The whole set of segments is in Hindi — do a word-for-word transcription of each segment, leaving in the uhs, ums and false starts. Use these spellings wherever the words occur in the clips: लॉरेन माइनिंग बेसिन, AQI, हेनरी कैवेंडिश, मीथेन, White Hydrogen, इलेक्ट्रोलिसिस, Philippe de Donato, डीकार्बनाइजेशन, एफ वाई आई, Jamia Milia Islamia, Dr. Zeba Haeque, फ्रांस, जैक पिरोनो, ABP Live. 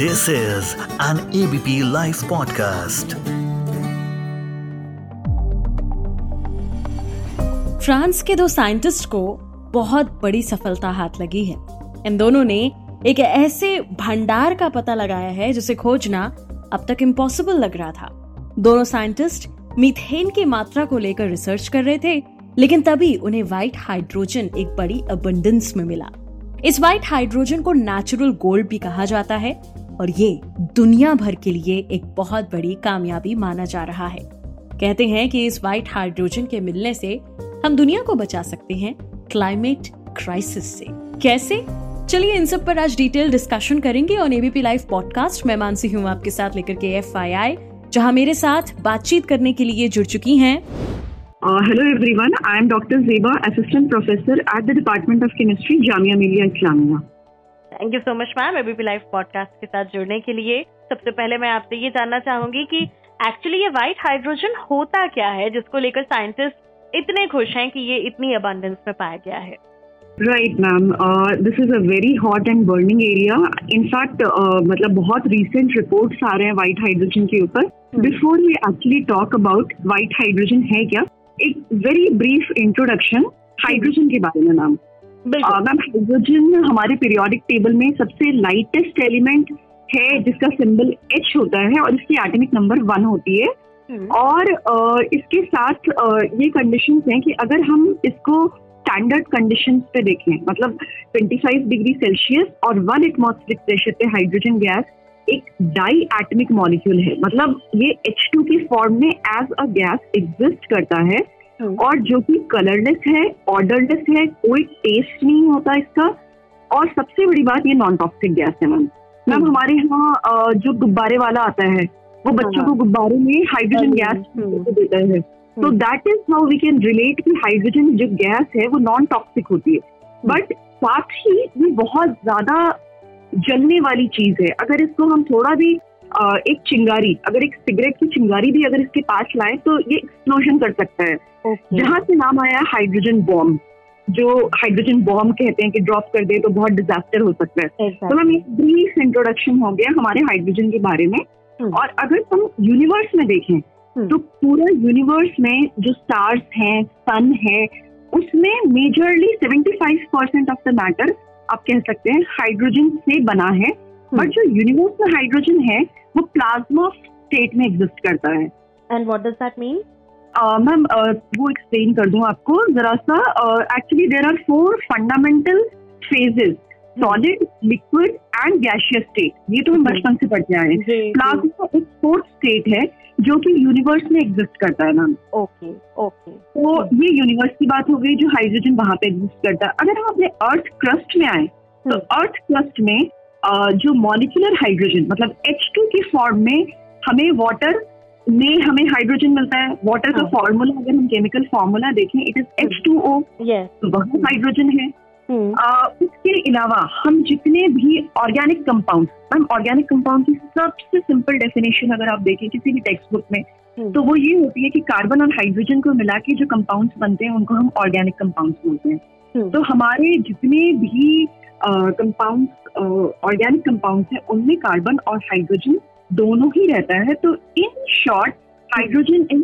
This is an ABP live podcast. फ्रांस के दो साइंटिस्ट को बहुत बड़ी सफलता हाथ लगी है। इन दोनों ने एक ऐसे भंडार का पता लगाया है जिसे खोजना अब तक इम्पॉसिबल लग रहा था। दोनों साइंटिस्ट मीथेन की मात्रा को लेकर रिसर्च कर रहे थे, लेकिन तभी उन्हें व्हाइट हाइड्रोजन एक बड़ी अबंडेंस में मिला। इस व्हाइट हाइड्रोजन को नेचुरल गोल्ड भी कहा जाता है और ये दुनिया भर के लिए एक बहुत बड़ी कामयाबी माना जा रहा है। कहते हैं कि इस व्हाइट हाइड्रोजन के मिलने से हम दुनिया को बचा सकते हैं क्लाइमेट क्राइसिस से। कैसे, चलिए इन सब पर आज डिटेल डिस्कशन करेंगे ऑन एबीपी लाइव पॉडकास्ट। मैं मानसी हूँ आपके साथ लेकर के एफ वाई आई, जहाँ मेरे साथ बातचीत करने के लिए जुड़ चुकी हैं। Hello everyone, I am doctor Zeba, assistant professor at the department of chemistry, Jamia Millia Islamia. Thank you so much ma'am ABP live podcast के साथ जुड़ने के लिए। सबसे पहले मैं आपसे ये जानना चाहूंगी कि एक्चुअली ये व्हाइट हाइड्रोजन होता क्या है जिसको लेकर साइंटिस्ट इतने खुश हैं कि ये इतनी अबंडेंस में पाया गया है। Right ma'am, this is a very hot and burning area. In fact मतलब बहुत रिसेंट रिपोर्ट्स आ रहे हैं व्हाइट हाइड्रोजन के ऊपर। Before we actually talk about white hydrogen है क्या, एक वेरी ब्रीफ इंट्रोडक्शन हाइड्रोजन के बारे में। मैम मैम हाइड्रोजन हमारे पीरियोडिक टेबल में सबसे लाइटेस्ट एलिमेंट है जिसका सिंबल एच होता है और इसकी एटॉमिक नंबर वन होती है। और uh, इसके साथ uh, ये कंडीशंस हैं कि अगर हम इसको स्टैंडर्ड कंडीशंस पे देखें, मतलब पच्चीस डिग्री सेल्सियस और वन एटमॉस्फेरिक प्रेशर पे हाइड्रोजन गैस एक डाई एटमिक मॉलिक्यूल है। मतलब ये एच टू के फॉर्म में एज अ गैस एग्जिस्ट करता है और जो कि कलरलेस है, ऑर्डरलेस है, कोई टेस्ट नहीं होता इसका, और सबसे बड़ी बात ये नॉन टॉक्सिक गैस है। मैम मैम हमारे यहाँ जो गुब्बारे वाला आता है वो बच्चों को गुब्बारे में हाइड्रोजन गैस देता है, तो that is how we can relate कि हाइड्रोजन जो गैस है वो नॉन टॉक्सिक होती है, बट साथ ही ये बहुत ज्यादा जलने वाली चीज है। अगर इसको हम थोड़ा भी आ, एक चिंगारी, अगर एक सिगरेट की चिंगारी भी अगर इसके पास लाए तो ये एक्सप्लोजन कर सकता है। okay. जहाँ से नाम आया हाइड्रोजन बॉम्ब, जो हाइड्रोजन बॉम्ब कहते हैं कि ड्रॉप कर दे तो बहुत डिजास्टर हो सकता है। exactly. तो मैम एक ब्रीफ इंट्रोडक्शन हो गया हमारे हाइड्रोजन के बारे में। hmm. और अगर हम यूनिवर्स में देखें hmm. तो पूरा यूनिवर्स में जो स्टार्स हैं, सन है, उसमें majorly seventy five percent of the matter आप कह सकते हैं हाइड्रोजन से बना है। बट जो यूनिवर्स में हाइड्रोजन है वो प्लाज्मा स्टेट में एग्जिस्ट करता है। And what does that mean? Ma'am वो एक्सप्लेन कर दूं आपको जरा सा। Actually there are four fundamental phases, solid, liquid and gaseous state. ये तो हम बचपन से पढ़ते आए हैं। प्लाज्मा एक फोर्थ स्टेट है जो कि यूनिवर्स में एग्जिस्ट करता है। मैम ओके ओके, तो ये यूनिवर्स की बात हो गई जो हाइड्रोजन वहां पे एग्जिस्ट करता है। अगर हम अपने अर्थ क्रस्ट में आए तो अर्थ क्रस्ट में जो मॉलिक्यूलर हाइड्रोजन, मतलब एच टू के फॉर्म में हमें वाटर में हमें हाइड्रोजन मिलता है। वाटर का फॉर्मूला अगर हम केमिकल फॉर्मूला देखें, it is H two O, वह हाइड्रोजन है। उसके अलावा हम जितने भी organic compound, ma'am organic compound की सबसे सिंपल डेफिनेशन अगर आप देखें किसी भी टेक्स्ट बुक में, तो वो ये होती है कि कार्बन और हाइड्रोजन को मिला के जो कंपाउंड्स बनते हैं उनको हम ऑर्गेनिक कंपाउंड्स बोलते हैं। तो हमारे जितने भी कंपाउंड्स, ऑर्गेनिक कंपाउंड्स हैं, उनमें कार्बन और हाइड्रोजन दोनों ही रहता है। तो in short hydrogen is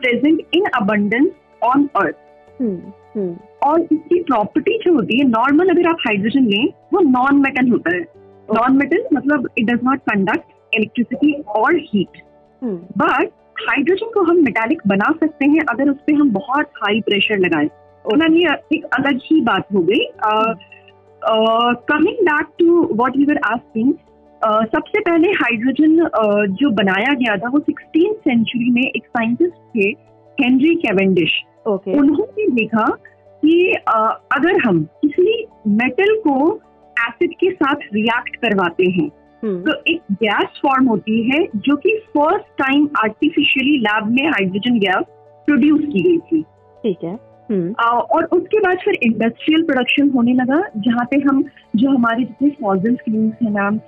present in abundance on earth. और इसकी प्रॉपर्टी जो होती है, नॉर्मल अगर आप हाइड्रोजन लें वो नॉन मेटल होता है। नॉन मेटल मतलब it does not conduct electricity और हीट। बट हाइड्रोजन को हम मेटालिक बना सकते हैं अगर उस पर हम बहुत हाई प्रेशर लगाएं। मैम ये एक अलग ही बात हो गई। Coming back to what you were asking, सबसे पहले हाइड्रोजन uh, जो बनाया गया था वो सिक्सटीन सेंचुरी में एक साइंटिस्ट थे हेनरी कैवेंडिश। okay. उन्होंने देखा कि uh, अगर हम किसी मेटल को एसिड के साथ रिएक्ट करवाते हैं तो एक गैस फॉर्म होती है जो कि फर्स्ट टाइम आर्टिफिशियली लैब में हाइड्रोजन गैस प्रोड्यूस की गई थी। ठीक है। और उसके बाद फिर इंडस्ट्रियल प्रोडक्शन होने लगा जहाँ पे हम जो हमारे जितने फॉसिल फ्यूल्स हैं ma'am,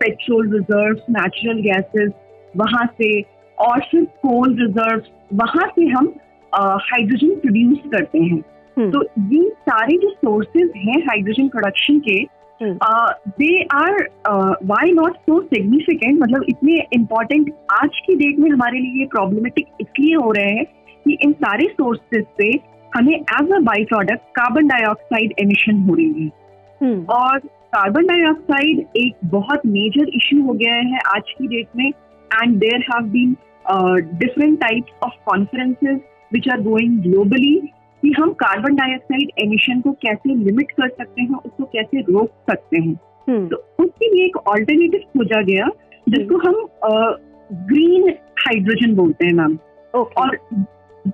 petrol reserves, natural gases वहाँ से, और फिर कोल रिजर्व्स, वहाँ से हम हाइड्रोजन प्रोड्यूस करते हैं। तो ये सारे जो सोर्सेज हैं हाइड्रोजन प्रोडक्शन के, they are why not so significant, मतलब इतने इम्पोर्टेंट आज की डेट में हमारे लिए ये प्रॉब्लमेटिक इसलिए हो रहे हैं कि इन सारे सोर्सेज से हमें as a by product carbon dioxide emission हो रही है, और कार्बन डाइऑक्साइड एक बहुत मेजर इश्यू हो गया है आज की डेट में. And there have been different types of conferences which are going globally कि हम कार्बन डाइऑक्साइड एमिशन को कैसे लिमिट कर सकते हैं, उसको कैसे रोक सकते हैं. hmm. तो उसके लिए एक ऑल्टरनेटिव खोजा गया जिसको हम ग्रीन uh, हाइड्रोजन बोलते हैं मैम. okay. और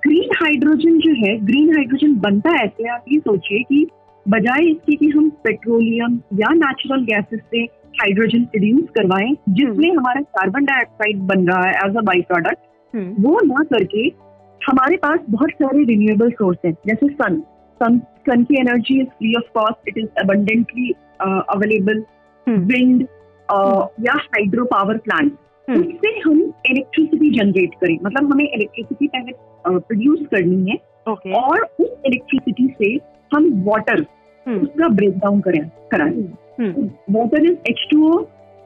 ग्रीन हाइड्रोजन जो है, ग्रीन हाइड्रोजन बनता ऐसे, आप ये सोचिए कि बजाय इसके कि हम पेट्रोलियम या नेचुरल गैसेस से हाइड्रोजन प्रोड्यूस करवाएं जिसमें hmm. हमारा कार्बन डाइऑक्साइड बन रहा है as a by product, hmm. वो ना करके हमारे पास बहुत सारे रिन्यूएबल सोर्स हैं, जैसे सन सन सन की energy is free of cost, it is abundantly available. Wind या हाइड्रो पावर प्लांट, उससे हम इलेक्ट्रिसिटी जनरेट करें, मतलब हमें इलेक्ट्रिसिटी पहले प्रोड्यूस करनी है, okay. और उस इलेक्ट्रिसिटी से हम वाटर hmm. उसका ब्रेक डाउन कराएं. Water is H two O.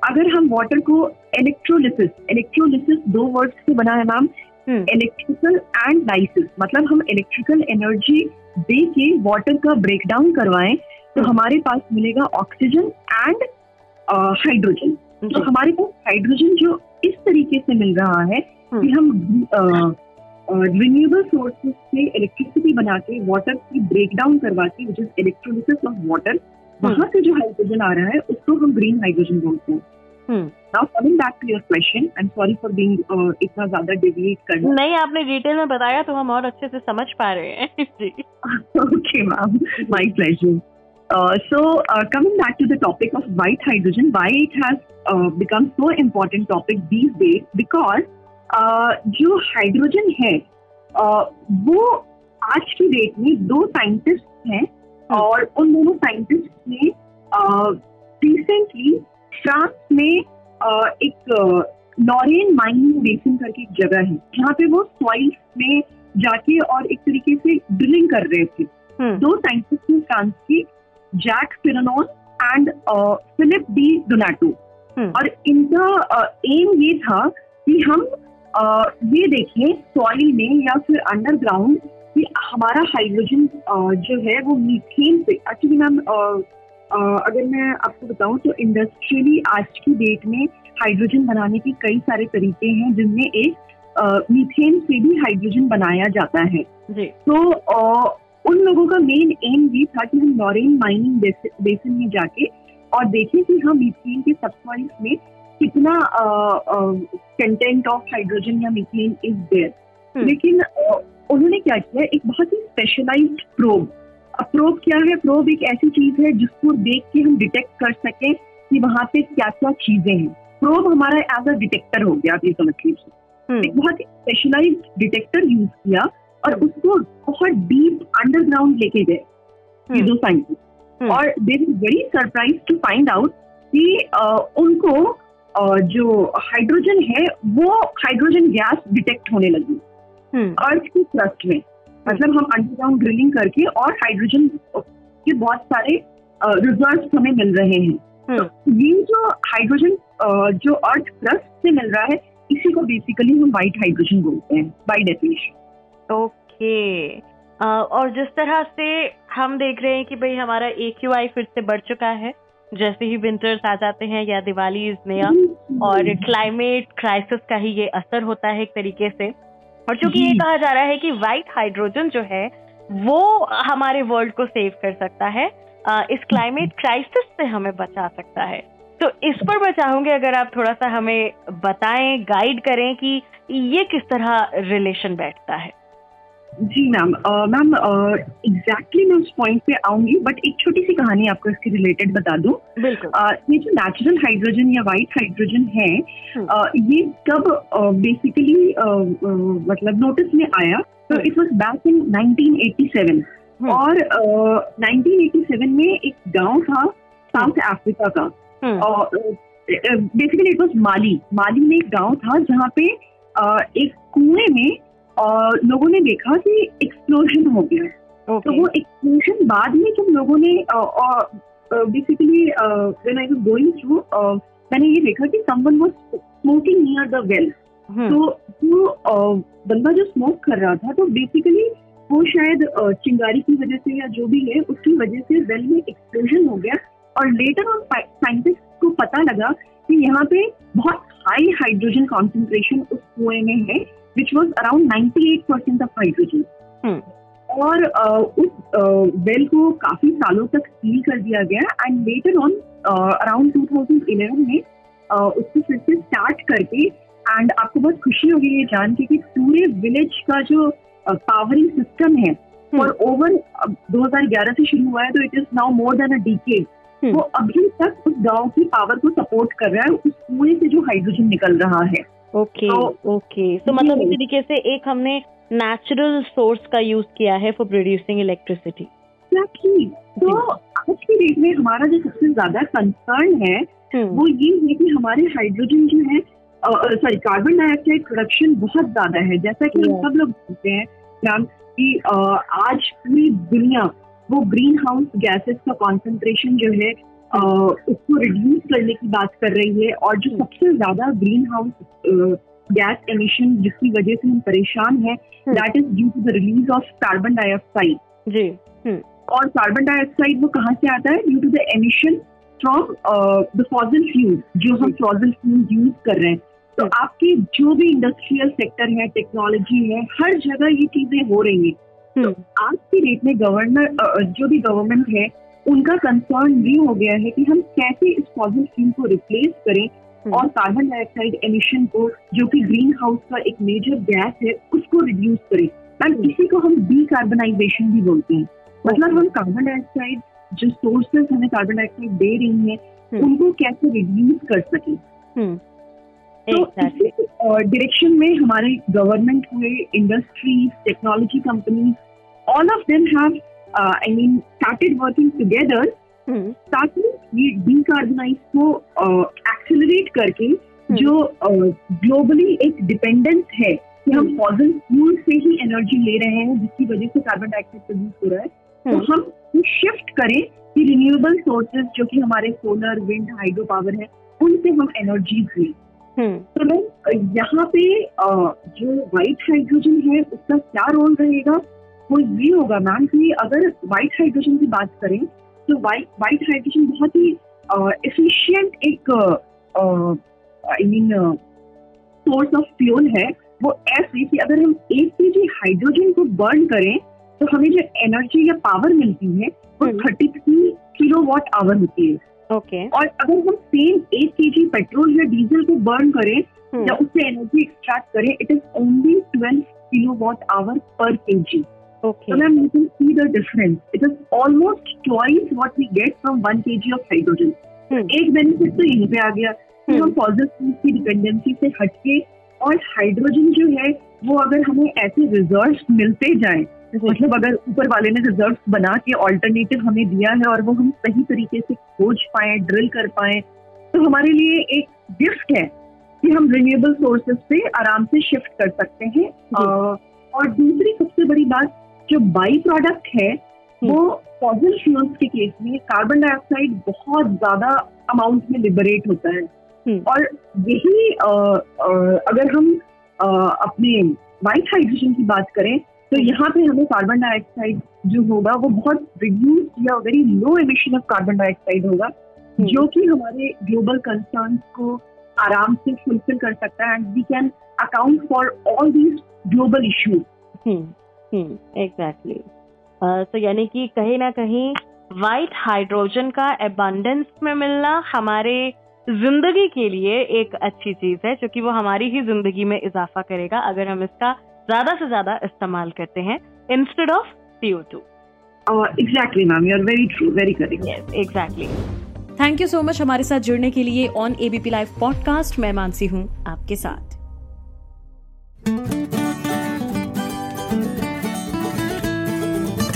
अगर हम वाटर को इलेक्ट्रोलिसिस इलेक्ट्रोलिसिस दो वर्ड्स से बना है नाम, इलेक्ट्रिकल एंड लाइसिस, मतलब हम इलेक्ट्रिकल एनर्जी दे के वाटर का ब्रेकडाउन करवाएं तो हमारे पास मिलेगा ऑक्सीजन एंड हाइड्रोजन. तो हमारे पास हाइड्रोजन जो इस तरीके से मिल रहा है कि हम रिन्यूएबल सोर्सेज से इलेक्ट्रिसिटी बना के वाटर की ब्रेकडाउन करवा के, which is इलेक्ट्रोलिसिस of water, वहां से जो हाइड्रोजन आ रहा है उसको हम ग्रीन हाइड्रोजन बोलते हैं. Hmm. Now coming back to your question, I'm sorry for being uh, इतना ज़्यादा deviate करना. नहीं, आपने डिटेल में बताया तो हम और अच्छे से समझ पा रहे हैं. Okay, ma'am, my pleasure. Uh, so uh, coming back to the topic of white hydrogen, why it has uh, become so important topic these days? Because uh, जो हाइड्रोजन है uh, वो आज की डेट में दो साइंटिस्ट हैं, hmm. और उन दोनों साइंटिस्ट ने रिसेंटली uh, फ्रांस में uh, एक लॉरेन माइनिंग बेसिन करके एक जगह है जहाँ पे वो सॉइल में जाके और एक तरीके से ड्रिलिंग कर रहे थे. hmm. दो साइंटिस्ट हैं फ्रांस के, जैक पिरोनो and Philippe de Donato, और इनका एम uh, ये था कि हम uh, ये देखें सॉइल में या फिर अंडरग्राउंड कि हमारा हाइड्रोजन uh, जो है वो मीथेन से, एक्चुअली मैम Uh, अगर मैं आपको बताऊं तो इंडस्ट्रियली आज की डेट में हाइड्रोजन बनाने के कई सारे तरीके हैं जिनमें एक मीथेन से भी हाइड्रोजन बनाया जाता है. तो so, uh, उन लोगों का मेन एम ये था कि हम लॉरेन माइनिंग बेसिन में जाके और देखें कि हम मीथेन के सबसॉइल्स में कितना कंटेंट ऑफ हाइड्रोजन या मीथेन इज देयर. लेकिन uh, उन्होंने क्या किया, एक बहुत ही स्पेशलाइज्ड प्रोब. प्रोब क्या है? प्रोब एक ऐसी चीज है जिसको देख के हम डिटेक्ट कर सकें कि वहां पे क्या क्या चीजें हैं. प्रोब हमारा एज अ डिटेक्टर हो गया, आप ये समझ लीजिए. एक बहुत ही स्पेशलाइज्ड डिटेक्टर यूज किया और उसको बहुत डीप अंडरग्राउंड लेके गए ये दो साइंटिस्ट, और they were very surprise to find out कि उनको जो हाइड्रोजन है वो हाइड्रोजन गैस डिटेक्ट होने लगी अर्थ की क्रस्ट में. मतलब हम अंडरग्राउंड ड्रिलिंग करके और हाइड्रोजन के बहुत सारे रिजल्ट्स हमें मिल रहे हैं. तो ये जो हाइड्रोजन जो अर्थ क्रस्ट से मिल रहा है, इसी को बेसिकली हम व्हाइट हाइड्रोजन बोलते हैं बाय डेफिनेशन. ओके. और जिस तरह से हम देख रहे हैं कि भाई हमारा A Q I फिर से बढ़ चुका है जैसे ही विंटर्स आ जाते हैं या दिवाली इज नया, और क्लाइमेट क्राइसिस का ही ये असर होता है एक तरीके से. और चूंकि ये कहा जा रहा है कि व्हाइट हाइड्रोजन जो है वो हमारे वर्ल्ड को सेव कर सकता है, इस क्लाइमेट क्राइसिस से हमें बचा सकता है, तो इस पर मैं चाहूंगी अगर आप थोड़ा सा हमें बताएं, गाइड करें कि ये किस तरह रिलेशन बैठता है. जी मैम, मैम एग्जैक्टली मैं उस पॉइंट पे आऊंगी, बट एक छोटी सी कहानी आपको इसके रिलेटेड बता दूं. बिल्कुल. uh, ये जो नेचुरल हाइड्रोजन या वाइट हाइड्रोजन है, uh, ये कब बेसिकली uh, uh, मतलब नोटिस में आया, तो it was back in nineteen eighty seven. हुँ. और uh, नाइनटीन एटी सेवन में एक गांव था साउथ अफ्रीका का, basically it was Mali. Mali में एक गांव था जहाँ पे uh, एक कुएं में और लोगों ने देखा कि एक्सप्लोजन हो गया. okay. तो वो एक्सप्लोजन बाद में जब लोगों ने basically when I was going through मैंने ये देखा कि someone was smoking near the well. तो जो बंदा जो स्मोक कर रहा था तो बेसिकली वो शायद चिंगारी की वजह से या जो भी है उसकी वजह से वेल में एक्सप्लोजन हो गया. और लेटर ऑन साइंटिस्ट को पता लगा कि यहाँ पे बहुत हाई हाइड्रोजन कॉन्सेंट्रेशन उस कुएं में है विच वॉज अराउंड अट्ठानवे परसेंट ऑफ हाइड्रोजन. और उस वेल को काफी सालों तक सील कर दिया गया and later on around twenty eleven में उसको फिर से स्टार्ट करके एंड आपको बहुत खुशी होगी ये जान के कि पूरे विलेज का जो पावरिंग सिस्टम है और ओवर दो हज़ार ग्यारह से शुरू हुआ है तो it is now more than a decade वो अभी तक उस गांव की पावर को सपोर्ट कर रहा है उस कुएं से जो हाइड्रोजन निकल रहा है. ओके ओके तो मतलब इस तरीके से एक हमने नेचुरल सोर्स का यूज किया है फॉर प्रोड्यूसिंग इलेक्ट्रिसिटी. तो आज की डेट में हमारा जो सबसे ज्यादा कंसर्न है वो ये है कि हमारे हाइड्रोजन जो है सॉरी कार्बन डाइऑक्साइड प्रोडक्शन बहुत ज्यादा है. जैसा कि हम सब लोग बोलते हैं मैम कि आज पूरी दुनिया वो ग्रीन हाउस गैसेस का कॉन्सेंट्रेशन जो है उसको रिड्यूस करने की बात कर रही है. और जो सबसे ज्यादा ग्रीन हाउस गैस एमिशन जिसकी वजह से हम परेशान हैं that is due to the release of carbon dioxide. जी. और कार्बन डाइऑक्साइड वो कहाँ से आता है? Due to the emission from the fossil fuel जो हम फॉसिल फ्यूल यूज कर रहे हैं. तो आपके जो भी इंडस्ट्रियल सेक्टर है, टेक्नोलॉजी है, हर जगह ये चीजें हो रही हैं. तो आज की डेट में गवर्नर जो भी गवर्नमेंट है उनका कंसर्न ये हो गया है कि हम कैसे इस फॉसिल फ्यूल को रिप्लेस करें और कार्बन डाइऑक्साइड एमिशन को जो कि ग्रीन हाउस का एक मेजर गैस है उसको रिड्यूस करें. मैम इसी को हम डीकार्बनाइजेशन भी बोलते हैं. मतलब हम कार्बन डाइऑक्साइड जो सोर्सेस हमें कार्बन डाइऑक्साइड दे रही हैं उनको कैसे रिड्यूस कर सके. तो इसी डायरेक्शन में हमारे गवर्नमेंट हुए, industries, technology companies, all of them have I mean started working together ताकि ये डीकार्बनाइज को एक्सेलरेट करके जो ग्लोबली एक डिपेंडेंस है कि हम फॉसिल फ्यूल से ही एनर्जी ले रहे हैं जिसकी वजह से कार्बन डाइऑक्साइड प्रोड्यूस हो रहा है, तो हम शिफ्ट करें कि रिन्यूएबल सोर्सेज जो कि हमारे सोलर, विंड, हाइड्रो पावर है उनसे हम एनर्जी लें. तो मैम यहाँ पे जो व्हाइट हाइड्रोजन है उसका क्या रोल रहेगा? वो ये होगा मैम कि अगर व्हाइट हाइड्रोजन की बात करें तो वाइट वाइट हाइड्रोजन बहुत ही एफिशिएंट एक I mean source of fuel है. वो ऐसे कि अगर हम एक के जी हाइड्रोजन को बर्न करें तो हमें जो एनर्जी या पावर मिलती है वो thirty three kilowatt hour होती है. Okay okay. और अगर हम सेम एक के जी पेट्रोल या डीजल को बर्न करें या उससे एनर्जी एक्सट्रैक्ट करें it is only twelve kilowatt hour पर K G. Okay. So ma'am, you can see the difference. It is almost twice what we get from one kilogram of hydrogen. एक बेनिफिट तो यहीं पे आ गया कि हम फॉसिल फ्यूल की डिपेंडेंसी से हटके और हाइड्रोजन जो है वो अगर हमें ऐसे रिजर्व्स मिलते जाएं, मतलब अगर ऊपर वाले ने रिजर्व्स बना के ऑल्टरनेटिव हमें दिया है और वो हम सही तरीके से खोज पाए, ड्रिल कर पाए, तो हमारे लिए एक गिफ्ट है कि हम रिन्यूएबल सोर्सेज पे आराम से शिफ्ट कर सकते हैं. और दूसरी सबसे बड़ी बात जो बाई प्रोडक्ट है वो फॉसिल फ्यूल्स के केस में कार्बन डाइऑक्साइड बहुत ज्यादा अमाउंट में लिबरेट होता है. और यही आ, आ, अगर हम आ, अपने व्हाइट हाइड्रोजन की बात करें तो यहाँ पे हमें कार्बन डाइऑक्साइड जो होगा वो बहुत रिड्यूस्ड या very low emission of carbon dioxide होगा जो कि हमारे ग्लोबल कंसर्न्स को आराम से फुलफिल कर सकता है and we can account for all these global issues. Exactly. तो यानी कि कहीं ना कहीं वाइट हाइड्रोजन का एबंडेंस में मिलना हमारे जिंदगी के लिए एक अच्छी चीज है क्योंकि वो हमारी ही जिंदगी में इजाफा करेगा अगर हम इसका ज्यादा से ज्यादा इस्तेमाल करते हैं instead of C O two. Exactly ma'am, you are very true, very correct. Exactly. Thank you so much हमारे साथ जुड़ने के लिए ऑन एबीपी लाइव पॉडकास्ट. मैं मानसी हूँ आपके साथ.